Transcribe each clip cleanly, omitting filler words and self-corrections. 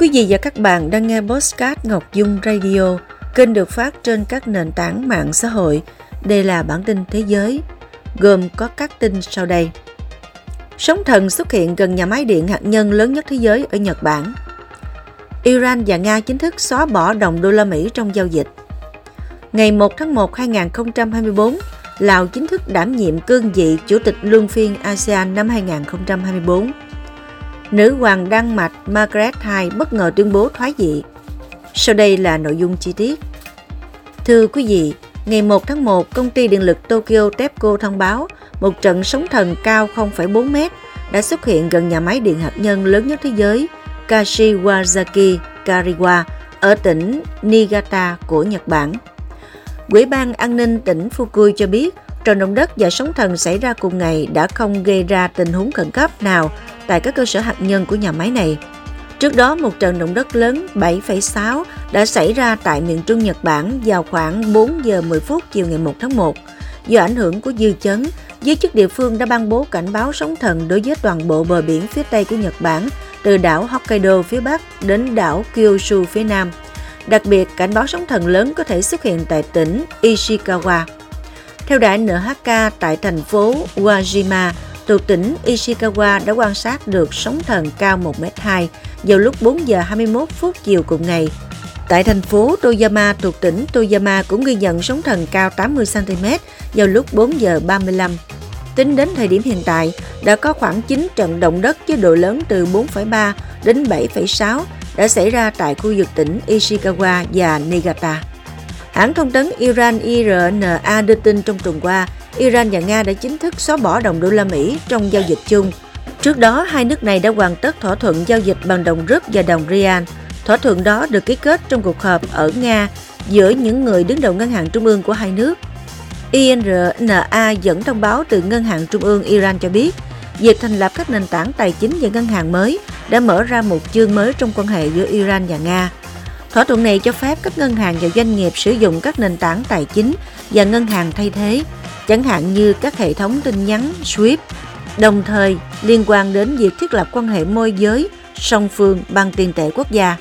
Quý vị và các bạn đang nghe Bosscat Ngọc Dung Radio, kênh được phát trên các nền tảng mạng xã hội. Đây là bản tin thế giới, gồm có các tin sau đây. Sóng thần xuất hiện gần nhà máy điện hạt nhân lớn nhất thế giới ở Nhật Bản. Iran và Nga chính thức xóa bỏ đồng đô la Mỹ trong giao dịch. Ngày 1 tháng 1, 2024, Lào chính thức đảm nhiệm cương vị Chủ tịch Luân phiên ASEAN năm 2024. Nữ hoàng Đan Mạch Margrethe II bất ngờ tuyên bố thoái vị. Sau đây là nội dung chi tiết. Thưa quý vị, ngày 1 tháng 1, công ty điện lực Tokyo Tepco thông báo một trận sóng thần cao 0,4 mét đã xuất hiện gần nhà máy điện hạt nhân lớn nhất thế giới Kashiwazaki Kariwa ở tỉnh Niigata của Nhật Bản. Ủy ban an ninh tỉnh Fukui cho biết, trận động đất và sóng thần xảy ra cùng ngày đã không gây ra tình huống khẩn cấp nào tại các cơ sở hạt nhân của nhà máy này. Trước đó, một trận động đất lớn 7,6 đã xảy ra tại miền Trung Nhật Bản vào khoảng 4 giờ 10 phút chiều ngày 1 tháng 1. Do ảnh hưởng của dư chấn, giới chức địa phương đã ban bố cảnh báo sóng thần đối với toàn bộ bờ biển phía Tây của Nhật Bản, từ đảo Hokkaido phía Bắc đến đảo Kyushu phía Nam. Đặc biệt, cảnh báo sóng thần lớn có thể xuất hiện tại tỉnh Ishikawa. Theo đài NHK, tại thành phố Wajima, thuộc tỉnh Ishikawa đã quan sát được sóng thần cao 1,2 m vào lúc 4 giờ 21 phút chiều cùng ngày. Tại thành phố Toyama, thuộc tỉnh Toyama cũng ghi nhận sóng thần cao 80 cm vào lúc 4 giờ 35. Tính đến thời điểm hiện tại, đã có khoảng 9 trận động đất với độ lớn từ 4,3 đến 7,6 đã xảy ra tại khu vực tỉnh Ishikawa và Niigata. Hãng thông tấn Iran IRNA đưa tin trong tuần qua, Iran và Nga đã chính thức xóa bỏ đồng đô la Mỹ trong giao dịch chung. Trước đó, hai nước này đã hoàn tất thỏa thuận giao dịch bằng đồng rúp và đồng rial. Thỏa thuận đó được ký kết trong cuộc họp ở Nga giữa những người đứng đầu ngân hàng trung ương của hai nước. IRNA dẫn thông báo từ Ngân hàng Trung ương Iran cho biết, việc thành lập các nền tảng tài chính và ngân hàng mới đã mở ra một chương mới trong quan hệ giữa Iran và Nga. Thỏa thuận này cho phép các ngân hàng và doanh nghiệp sử dụng các nền tảng tài chính và ngân hàng thay thế, chẳng hạn như các hệ thống tin nhắn SWIFT, đồng thời liên quan đến việc thiết lập quan hệ môi giới, song phương bằng tiền tệ quốc gia.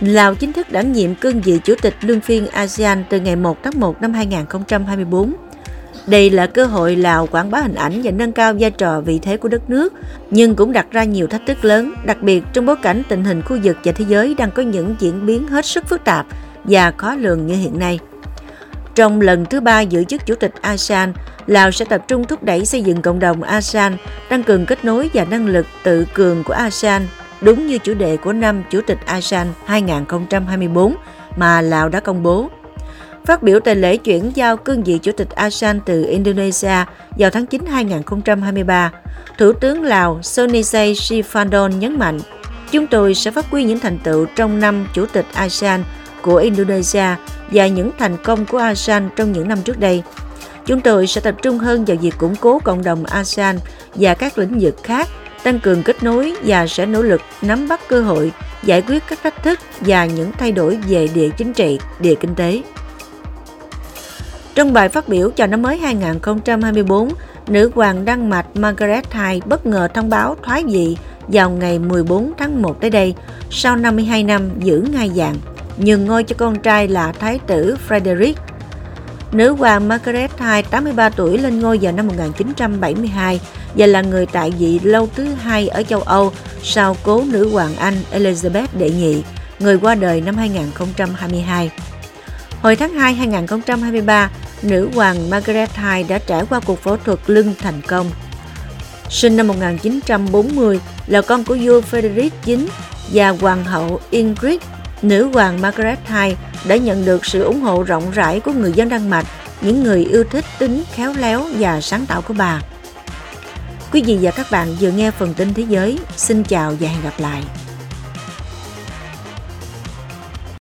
Lào chính thức đảm nhiệm cương vị Chủ tịch Luân phiên ASEAN từ ngày 1 tháng 1 năm 2024. Đây là cơ hội Lào quảng bá hình ảnh và nâng cao vai trò vị thế của đất nước, nhưng cũng đặt ra nhiều thách thức lớn, đặc biệt trong bối cảnh tình hình khu vực và thế giới đang có những diễn biến hết sức phức tạp và khó lường như hiện nay. Trong lần thứ 3 giữ chức Chủ tịch ASEAN, Lào sẽ tập trung thúc đẩy xây dựng cộng đồng ASEAN, tăng cường kết nối và năng lực tự cường của ASEAN, đúng như chủ đề của năm Chủ tịch ASEAN 2024 mà Lào đã công bố. Phát biểu tại lễ chuyển giao cương vị Chủ tịch ASEAN từ Indonesia vào tháng 9 2023, Thủ tướng Lào Sonesay Siphandone nhấn mạnh, chúng tôi sẽ phát huy những thành tựu trong năm Chủ tịch ASEAN của Indonesia và những thành công của ASEAN trong những năm trước đây. Chúng tôi sẽ tập trung hơn vào việc củng cố cộng đồng ASEAN và các lĩnh vực khác, tăng cường kết nối và sẽ nỗ lực nắm bắt cơ hội, giải quyết các thách thức và những thay đổi về địa chính trị, địa kinh tế. Trong bài phát biểu chào năm mới 2024, nữ hoàng Đan Mạch Margrethe II bất ngờ thông báo thoái vị vào ngày 14 tháng 1 tới đây, sau 52 năm giữ ngai vàng, nhường ngôi cho con trai là Thái tử Frederic. Nữ hoàng Margrethe II, 83 tuổi, lên ngôi vào năm 1972 và là người tại vị lâu thứ hai ở châu Âu sau cố nữ hoàng Anh Elizabeth đệ nhị, người qua đời năm 2022. Hồi tháng 2 2023, nữ hoàng Margrethe II đã trải qua cuộc phẫu thuật lưng thành công. Sinh năm 1940, là con của vua Frederic IX và hoàng hậu Ingrid, nữ hoàng Margrethe II đã nhận được sự ủng hộ rộng rãi của người dân Đan Mạch, những người yêu thích tính khéo léo và sáng tạo của bà. Quý vị và các bạn vừa nghe phần tin thế giới. Xin chào và hẹn gặp lại.